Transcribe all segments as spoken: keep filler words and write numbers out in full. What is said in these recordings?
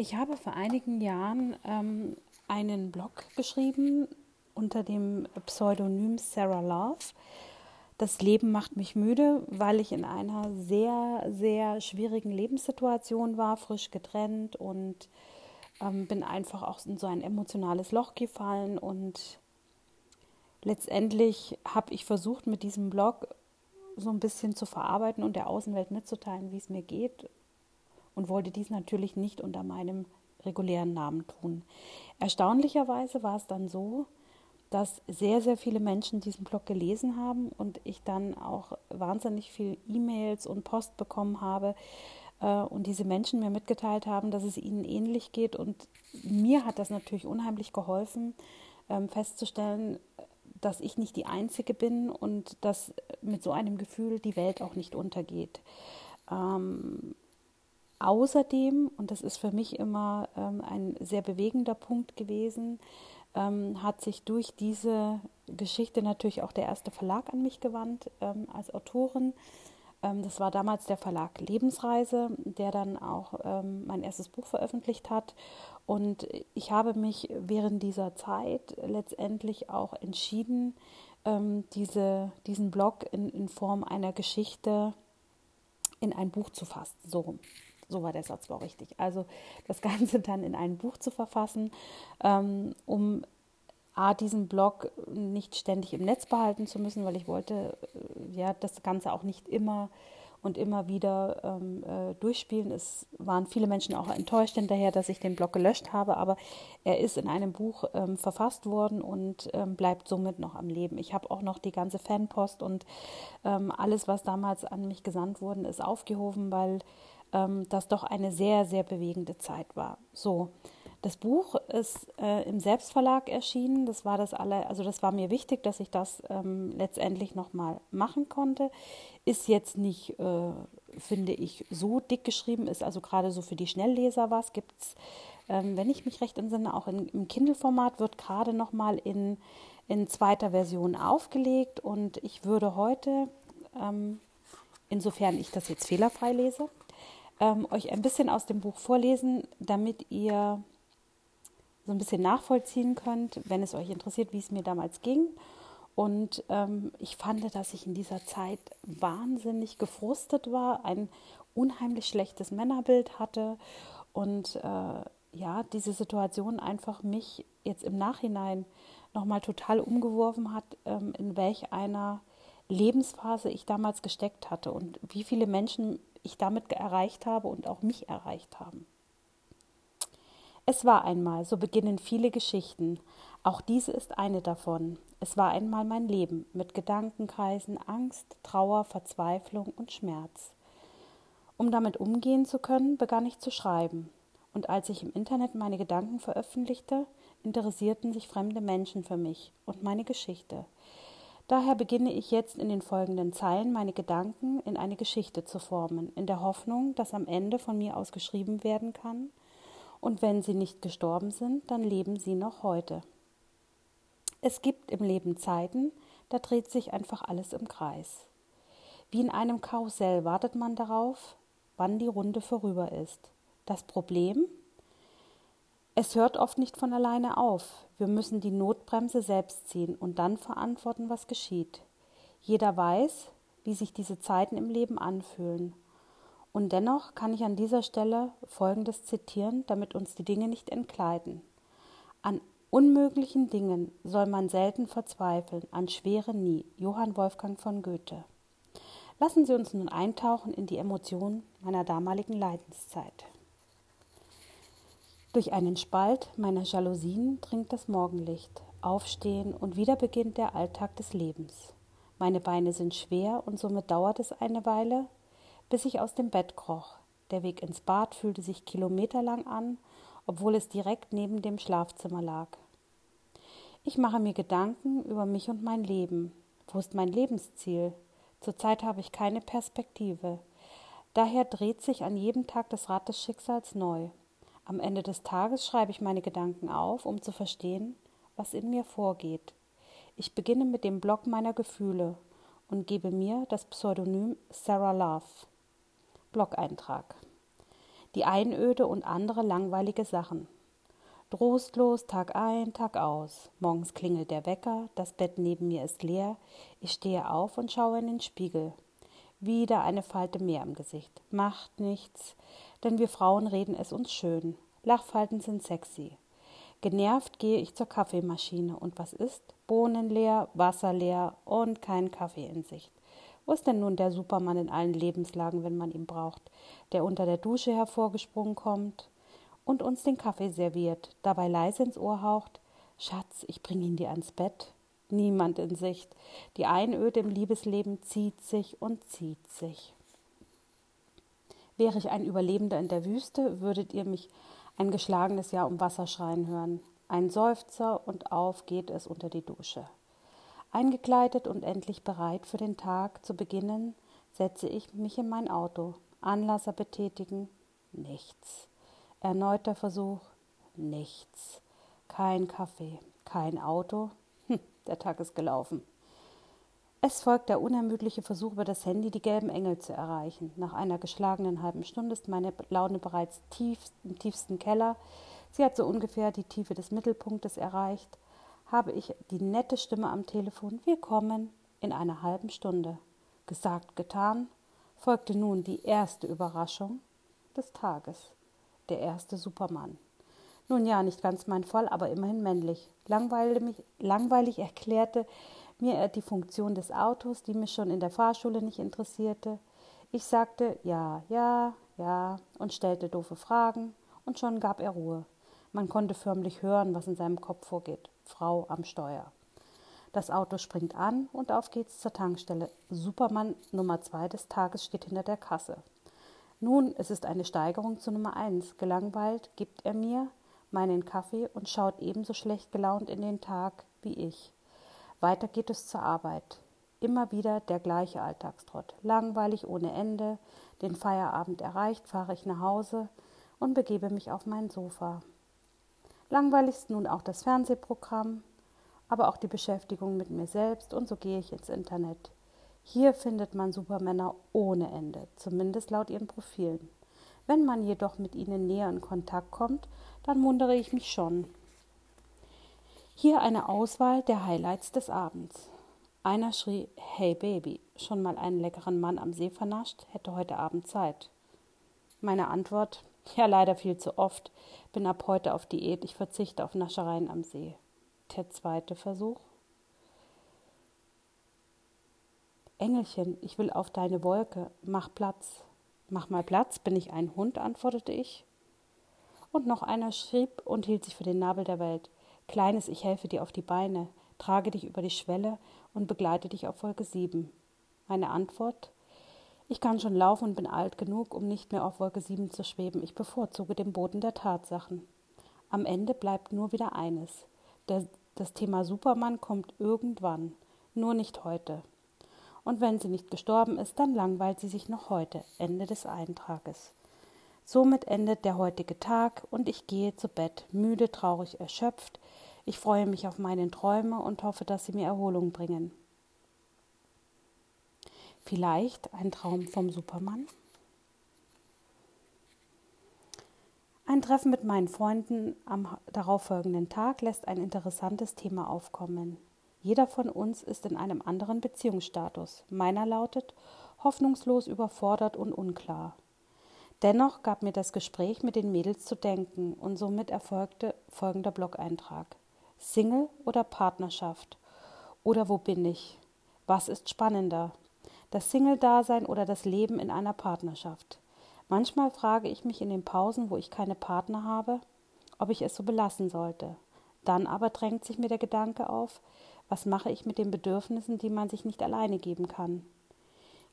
Ich habe vor einigen Jahren ähm, einen Blog geschrieben unter dem Pseudonym Sarah Love. Das Leben macht mich müde, weil ich in einer sehr, sehr schwierigen Lebenssituation war, frisch getrennt und ähm, bin einfach auch in so ein emotionales Loch gefallen. Und letztendlich habe ich versucht, mit diesem Blog so ein bisschen zu verarbeiten und der Außenwelt mitzuteilen, wie es mir geht. Und wollte dies natürlich nicht unter meinem regulären Namen tun. Erstaunlicherweise war es dann so, dass sehr, sehr viele Menschen diesen Blog gelesen haben und ich dann auch wahnsinnig viel E-Mails und Post bekommen habe äh, und diese Menschen mir mitgeteilt haben, dass es ihnen ähnlich geht. Und mir hat das natürlich unheimlich geholfen, ähm, festzustellen, dass ich nicht die Einzige bin und dass mit so einem Gefühl die Welt auch nicht untergeht. Ähm, Außerdem, und das ist für mich immer ähm, ein sehr bewegender Punkt gewesen, ähm, hat sich durch diese Geschichte natürlich auch der erste Verlag an mich gewandt ähm, als Autorin. Ähm, das war damals der Verlag Lebensreise, der dann auch ähm, mein erstes Buch veröffentlicht hat. Und ich habe mich während dieser Zeit letztendlich auch entschieden, ähm, diese, diesen Blog in, in Form einer Geschichte in ein Buch zu fassen. So. So war der Satz, war richtig. Also das Ganze dann in ein Buch zu verfassen, ähm, um A, diesen Blog nicht ständig im Netz behalten zu müssen, weil ich wollte äh, ja das Ganze auch nicht immer und immer wieder ähm, äh, durchspielen. Es waren viele Menschen auch enttäuscht hinterher, dass ich den Blog gelöscht habe, aber er ist in einem Buch ähm, verfasst worden und ähm, bleibt somit noch am Leben. Ich habe auch noch die ganze Fanpost und ähm, alles, was damals an mich gesandt worden ist, aufgehoben, weil Ähm, das doch eine sehr, sehr bewegende Zeit war. So, das Buch ist äh, im Selbstverlag erschienen. Das war das alle, also das war mir wichtig, dass ich das ähm, letztendlich nochmal machen konnte. Ist jetzt nicht, äh, finde ich, so dick geschrieben, ist also gerade so für die Schnellleser was. Gibt es, ähm, wenn ich mich recht entsinne, auch in, im Kindle-Format, wird gerade nochmal in, in zweiter Version aufgelegt. Und ich würde heute, ähm, insofern ich das jetzt fehlerfrei lese, euch ein bisschen aus dem Buch vorlesen, damit ihr so ein bisschen nachvollziehen könnt, wenn es euch interessiert, wie es mir damals ging. Und ähm, ich fand, dass ich in dieser Zeit wahnsinnig gefrustet war, ein unheimlich schlechtes Männerbild hatte und äh, ja, diese Situation einfach mich jetzt im Nachhinein nochmal total umgeworfen hat, ähm, in welch einer Lebensphase ich damals gesteckt hatte und wie viele Menschen ich damit erreicht habe und auch mich erreicht haben. Es war einmal, so beginnen viele Geschichten. Auch diese ist eine davon. Es war einmal mein Leben mit Gedankenkreisen, Angst, Trauer, Verzweiflung und Schmerz. Um damit umgehen zu können, begann ich zu schreiben. Und als ich im Internet meine Gedanken veröffentlichte, interessierten sich fremde Menschen für mich und meine Geschichte. Daher beginne ich jetzt in den folgenden Zeilen, meine Gedanken in eine Geschichte zu formen, in der Hoffnung, dass am Ende von mir aus geschrieben werden kann und wenn sie nicht gestorben sind, dann leben sie noch heute. Es gibt im Leben Zeiten, da dreht sich einfach alles im Kreis. Wie in einem Karussell wartet man darauf, wann die Runde vorüber ist. Das Problem? Es hört oft nicht von alleine auf. Wir müssen die Notbremse selbst ziehen und dann verantworten, was geschieht. Jeder weiß, wie sich diese Zeiten im Leben anfühlen. Und dennoch kann ich an dieser Stelle Folgendes zitieren, damit uns die Dinge nicht entgleiten. An unmöglichen Dingen soll man selten verzweifeln, an schweren nie. Johann Wolfgang von Goethe. Lassen Sie uns nun eintauchen in die Emotionen meiner damaligen Leidenszeit. Durch einen Spalt meiner Jalousien dringt das Morgenlicht, aufstehen und wieder beginnt der Alltag des Lebens. Meine Beine sind schwer und somit dauert es eine Weile, bis ich aus dem Bett kroch. Der Weg ins Bad fühlte sich kilometerlang an, obwohl es direkt neben dem Schlafzimmer lag. Ich mache mir Gedanken über mich und mein Leben. Wo ist mein Lebensziel? Zurzeit habe ich keine Perspektive. Daher dreht sich an jedem Tag das Rad des Schicksals neu. Am Ende des Tages schreibe ich meine Gedanken auf, um zu verstehen, was in mir vorgeht. Ich beginne mit dem Block meiner Gefühle und gebe mir das Pseudonym Sarah Love. Blog-Eintrag. die Einöde und andere langweilige Sachen. Trostlos, Tag ein, Tag aus. Morgens klingelt der Wecker, das Bett neben mir ist leer. Ich stehe auf und schaue in den Spiegel. Wieder eine Falte mehr im Gesicht. Macht nichts, denn wir Frauen reden es uns schön. Lachfalten sind sexy. Genervt gehe ich zur Kaffeemaschine. Und was ist? Bohnen leer, Wasser leer und kein Kaffee in Sicht. Wo ist denn nun der Supermann in allen Lebenslagen, wenn man ihn braucht, der unter der Dusche hervorgesprungen kommt und uns den Kaffee serviert, dabei leise ins Ohr haucht, Schatz, ich bringe ihn dir ans Bett. Niemand in Sicht. Die Einöde im Liebesleben zieht sich und zieht sich. Wäre ich ein Überlebender in der Wüste, würdet ihr mich ein geschlagenes Jahr um Wasser schreien hören. Ein Seufzer und auf geht es unter die Dusche. Eingekleidet und endlich bereit für den Tag zu beginnen, setze ich mich in mein Auto. Anlasser betätigen, nichts. Erneuter Versuch, nichts. Kein Kaffee, kein Auto. Hm, der Tag ist gelaufen. Es folgt der unermüdliche Versuch, über das Handy die gelben Engel zu erreichen. Nach einer geschlagenen halben Stunde ist meine Laune bereits tief, im tiefsten Keller. Sie hat so ungefähr die Tiefe des Mittelpunktes erreicht. Habe ich die nette Stimme am Telefon, wir kommen in einer halben Stunde. Gesagt, getan, folgte nun die erste Überraschung des Tages. Der erste Supermann. Nun ja, nicht ganz mein Fall, aber immerhin männlich. Langweilig, langweilig erklärte mir er die Funktion des Autos, die mich schon in der Fahrschule nicht interessierte. Ich sagte ja, ja, ja und stellte doofe Fragen und schon gab er Ruhe. Man konnte förmlich hören, was in seinem Kopf vorgeht. Frau am Steuer. Das Auto springt an und auf geht's zur Tankstelle. Supermann Nummer zwei des Tages steht hinter der Kasse. Nun, es ist eine Steigerung zu Nummer eins. Gelangweilt gibt er mir meinen Kaffee und schaut ebenso schlecht gelaunt in den Tag wie ich. Weiter geht es zur Arbeit. Immer wieder der gleiche Alltagstrott. Langweilig ohne Ende. Den Feierabend erreicht, fahre ich nach Hause und begebe mich auf mein Sofa. Langweilig ist nun auch das Fernsehprogramm, aber auch die Beschäftigung mit mir selbst und so gehe ich ins Internet. Hier findet man Supermänner ohne Ende, zumindest laut ihren Profilen. Wenn man jedoch mit ihnen näher in Kontakt kommt, dann wundere ich mich schon. Hier eine Auswahl der Highlights des Abends. Einer schrie, hey Baby, schon mal einen leckeren Mann am See vernascht, hätte heute Abend Zeit. Meine Antwort, ja leider viel zu oft, bin ab heute auf Diät, ich verzichte auf Naschereien am See. Der zweite Versuch. Engelchen, ich will auf deine Wolke, mach Platz. Mach mal Platz, bin ich ein Hund, antwortete ich. Und noch einer schrieb und hielt sich für den Nabel der Welt. Kleines, ich helfe dir auf die Beine, trage dich über die Schwelle und begleite dich auf Wolke sieben. Meine Antwort, ich kann schon laufen und bin alt genug, um nicht mehr auf Wolke sieben zu schweben. Ich bevorzuge den Boden der Tatsachen. Am Ende bleibt nur wieder eines. Der, das Thema Superman kommt irgendwann, nur nicht heute. Und wenn sie nicht gestorben ist, dann langweilt sie sich noch heute, Ende des Eintrages. Somit endet der heutige Tag und ich gehe zu Bett, müde, traurig, erschöpft. Ich freue mich auf meine Träume und hoffe, dass sie mir Erholung bringen. Vielleicht ein Traum vom Superman? Ein Treffen mit meinen Freunden am darauffolgenden Tag lässt ein interessantes Thema aufkommen. Jeder von uns ist in einem anderen Beziehungsstatus. Meiner lautet hoffnungslos, überfordert und unklar. Dennoch gab mir das Gespräch mit den Mädels zu denken und somit erfolgte folgender Blog-Eintrag. Single oder Partnerschaft? Oder wo bin ich? Was ist spannender? Das Single-Dasein oder das Leben in einer Partnerschaft? Manchmal frage ich mich in den Pausen, wo ich keine Partner habe, ob ich es so belassen sollte. Dann aber drängt sich mir der Gedanke auf, was mache ich mit den Bedürfnissen, die man sich nicht alleine geben kann?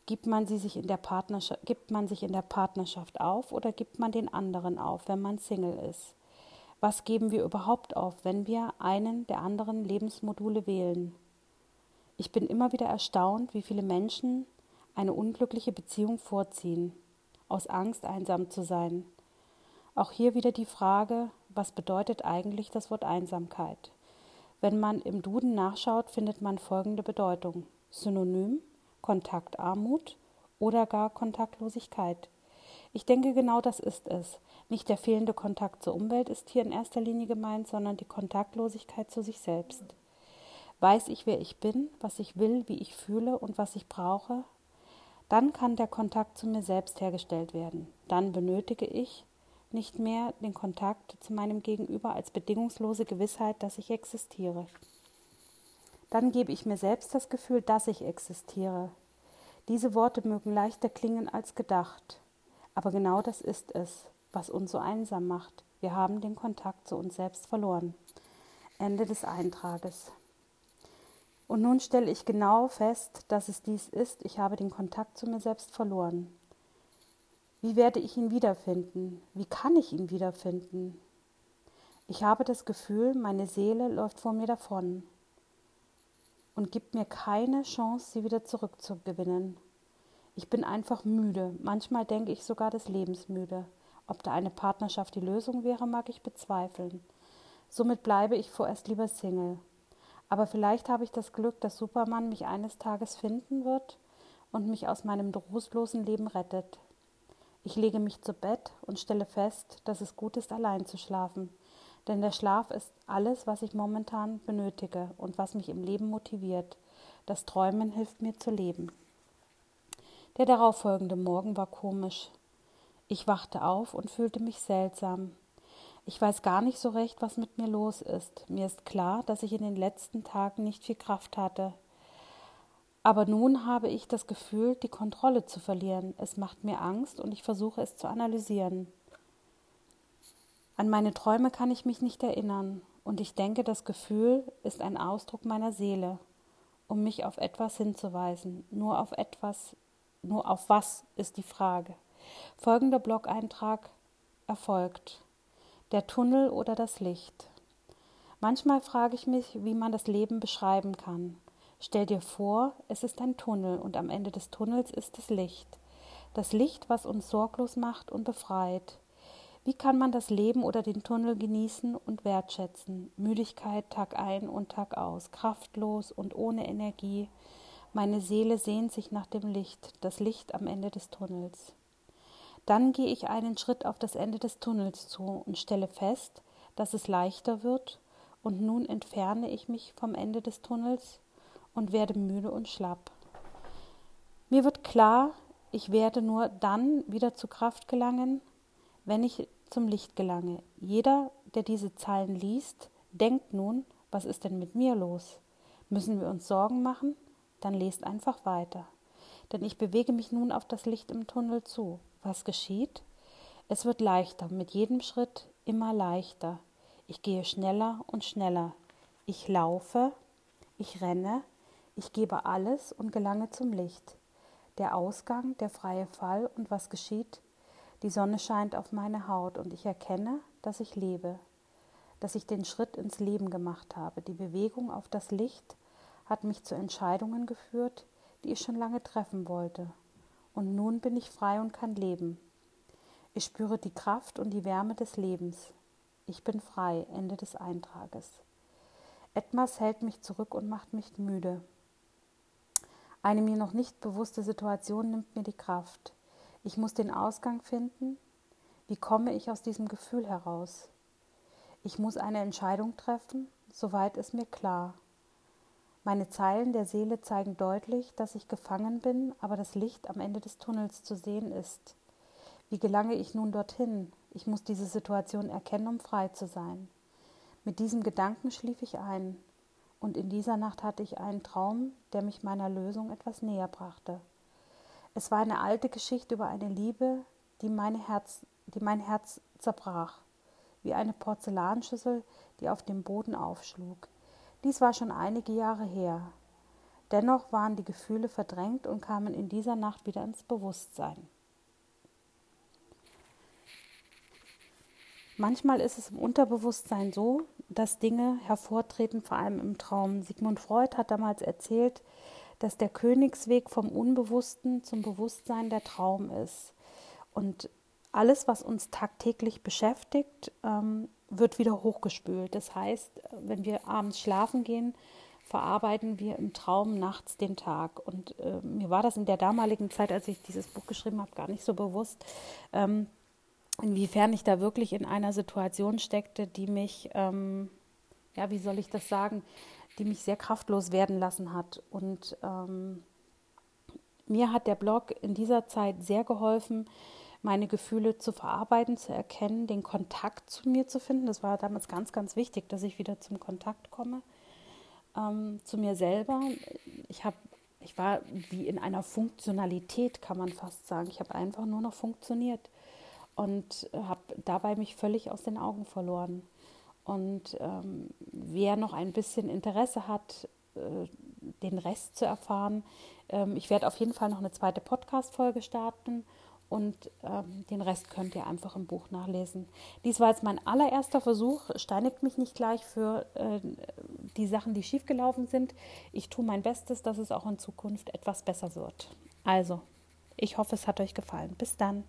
Gibt man sie sich in der Partnerschaft, gibt man sich in der Partnerschaft auf oder gibt man den anderen auf, wenn man Single ist? Was geben wir überhaupt auf, wenn wir einen der anderen Lebensmodule wählen? Ich bin immer wieder erstaunt, wie viele Menschen eine unglückliche Beziehung vorziehen, aus Angst, einsam zu sein. Auch hier wieder die Frage, was bedeutet eigentlich das Wort Einsamkeit? Wenn man im Duden nachschaut, findet man folgende Bedeutung. Synonym, Kontaktarmut oder gar Kontaktlosigkeit. Ich denke, genau das ist es. Nicht der fehlende Kontakt zur Umwelt ist hier in erster Linie gemeint, sondern die Kontaktlosigkeit zu sich selbst. Weiß ich, wer ich bin, was ich will, wie ich fühle und was ich brauche? Dann kann der Kontakt zu mir selbst hergestellt werden. Dann benötige ich nicht mehr den Kontakt zu meinem Gegenüber als bedingungslose Gewissheit, dass ich existiere. Dann gebe ich mir selbst das Gefühl, dass ich existiere. Diese Worte mögen leichter klingen als gedacht. Aber genau das ist es, was uns so einsam macht. Wir haben den Kontakt zu uns selbst verloren. Ende des Eintrages. Und nun stelle ich genau fest, dass es dies ist, ich habe den Kontakt zu mir selbst verloren. Wie werde ich ihn wiederfinden? Wie kann ich ihn wiederfinden? Ich habe das Gefühl, meine Seele läuft vor mir davon und gibt mir keine Chance, sie wieder zurückzugewinnen. Ich bin einfach müde, manchmal denke ich sogar des Lebens müde. Ob da eine Partnerschaft die Lösung wäre, mag ich bezweifeln. Somit bleibe ich vorerst lieber Single. Aber vielleicht habe ich das Glück, dass Superman mich eines Tages finden wird und mich aus meinem trostlosen Leben rettet. Ich lege mich zu Bett und stelle fest, dass es gut ist, allein zu schlafen. Denn der Schlaf ist alles, was ich momentan benötige und was mich im Leben motiviert. Das Träumen hilft mir zu leben. Der darauffolgende Morgen war komisch. Ich wachte auf und fühlte mich seltsam. Ich weiß gar nicht so recht, was mit mir los ist. Mir ist klar, dass ich in den letzten Tagen nicht viel Kraft hatte. Aber nun habe ich das Gefühl, die Kontrolle zu verlieren. Es macht mir Angst und ich versuche es zu analysieren. An meine Träume kann ich mich nicht erinnern. Und ich denke, das Gefühl ist ein Ausdruck meiner Seele, um mich auf etwas hinzuweisen. Nur auf etwas, nur auf was ist die Frage. Folgender Blog-Eintrag erfolgt. Der Tunnel oder das Licht. Manchmal frage ich mich, wie man das Leben beschreiben kann. Stell dir vor, es ist ein Tunnel und am Ende des Tunnels ist das Licht. Das Licht, was uns sorglos macht und befreit. Wie kann man das Leben oder den Tunnel genießen und wertschätzen? Müdigkeit Tag ein und Tag aus, kraftlos und ohne Energie. Meine Seele sehnt sich nach dem Licht, das Licht am Ende des Tunnels. Dann gehe ich einen Schritt auf das Ende des Tunnels zu und stelle fest, dass es leichter wird und nun entferne ich mich vom Ende des Tunnels und werde müde und schlapp. Mir wird klar, ich werde nur dann wieder zu Kraft gelangen, wenn ich zum Licht gelange. Jeder, der diese Zeilen liest, denkt nun, was ist denn mit mir los? Müssen wir uns Sorgen machen? Dann lest einfach weiter. Denn ich bewege mich nun auf das Licht im Tunnel zu. Was geschieht? Es wird leichter, mit jedem Schritt immer leichter. Ich gehe schneller und schneller. Ich laufe, ich renne, ich gebe alles und gelange zum Licht. Der Ausgang, der freie Fall und was geschieht? Die Sonne scheint auf meine Haut und ich erkenne, dass ich lebe, dass ich den Schritt ins Leben gemacht habe. Die Bewegung auf das Licht hat mich zu Entscheidungen geführt, die ich schon lange treffen wollte. Und nun bin ich frei und kann leben. Ich spüre die Kraft und die Wärme des Lebens. Ich bin frei. Ende des Eintrages. Etwas hält mich zurück und macht mich müde. Eine mir noch nicht bewusste Situation nimmt mir die Kraft. Ich muss den Ausgang finden. Wie komme ich aus diesem Gefühl heraus? Ich muss eine Entscheidung treffen, soweit ist mir klar. Meine Zeilen der Seele zeigen deutlich, dass ich gefangen bin, aber das Licht am Ende des Tunnels zu sehen ist. Wie gelange ich nun dorthin? Ich muss diese Situation erkennen, um frei zu sein. Mit diesem Gedanken schlief ich ein. Und in dieser Nacht hatte ich einen Traum, der mich meiner Lösung etwas näher brachte. Es war eine alte Geschichte über eine Liebe, die, meine Herz, die mein Herz zerbrach, wie eine Porzellanschüssel, die auf dem Boden aufschlug. Dies war schon einige Jahre her. Dennoch waren die Gefühle verdrängt und kamen in dieser Nacht wieder ins Bewusstsein. Manchmal ist es im Unterbewusstsein so, dass Dinge hervortreten, vor allem im Traum. Sigmund Freud hat damals erzählt, dass der Königsweg vom Unbewussten zum Bewusstsein der Traum ist. Und alles, was uns tagtäglich beschäftigt, ähm, wird wieder hochgespült. Das heißt, wenn wir abends schlafen gehen, verarbeiten wir im Traum nachts den Tag. Und äh, mir war das in der damaligen Zeit, als ich dieses Buch geschrieben habe, gar nicht so bewusst, ähm, inwiefern ich da wirklich in einer Situation steckte, die mich, ähm, ja, wie soll ich das sagen, die mich sehr kraftlos werden lassen hat. Und ähm, mir hat der Blog in dieser Zeit sehr geholfen, meine Gefühle zu verarbeiten, zu erkennen, den Kontakt zu mir zu finden. Das war damals ganz, ganz wichtig, dass ich wieder zum Kontakt komme, ähm, zu mir selber. Ich habe, ich war wie in einer Funktionalität, kann man fast sagen. Ich habe einfach nur noch funktioniert und habe dabei mich völlig aus den Augen verloren. Und ähm, wer noch ein bisschen Interesse hat, äh, den Rest zu erfahren, ähm, ich werde auf jeden Fall noch eine zweite Podcast-Folge starten und ähm, den Rest könnt ihr einfach im Buch nachlesen. Dies war jetzt mein allererster Versuch. Steinigt mich nicht gleich für äh, die Sachen, die schiefgelaufen sind. Ich tue mein Bestes, dass es auch in Zukunft etwas besser wird. Also, ich hoffe, es hat euch gefallen. Bis dann.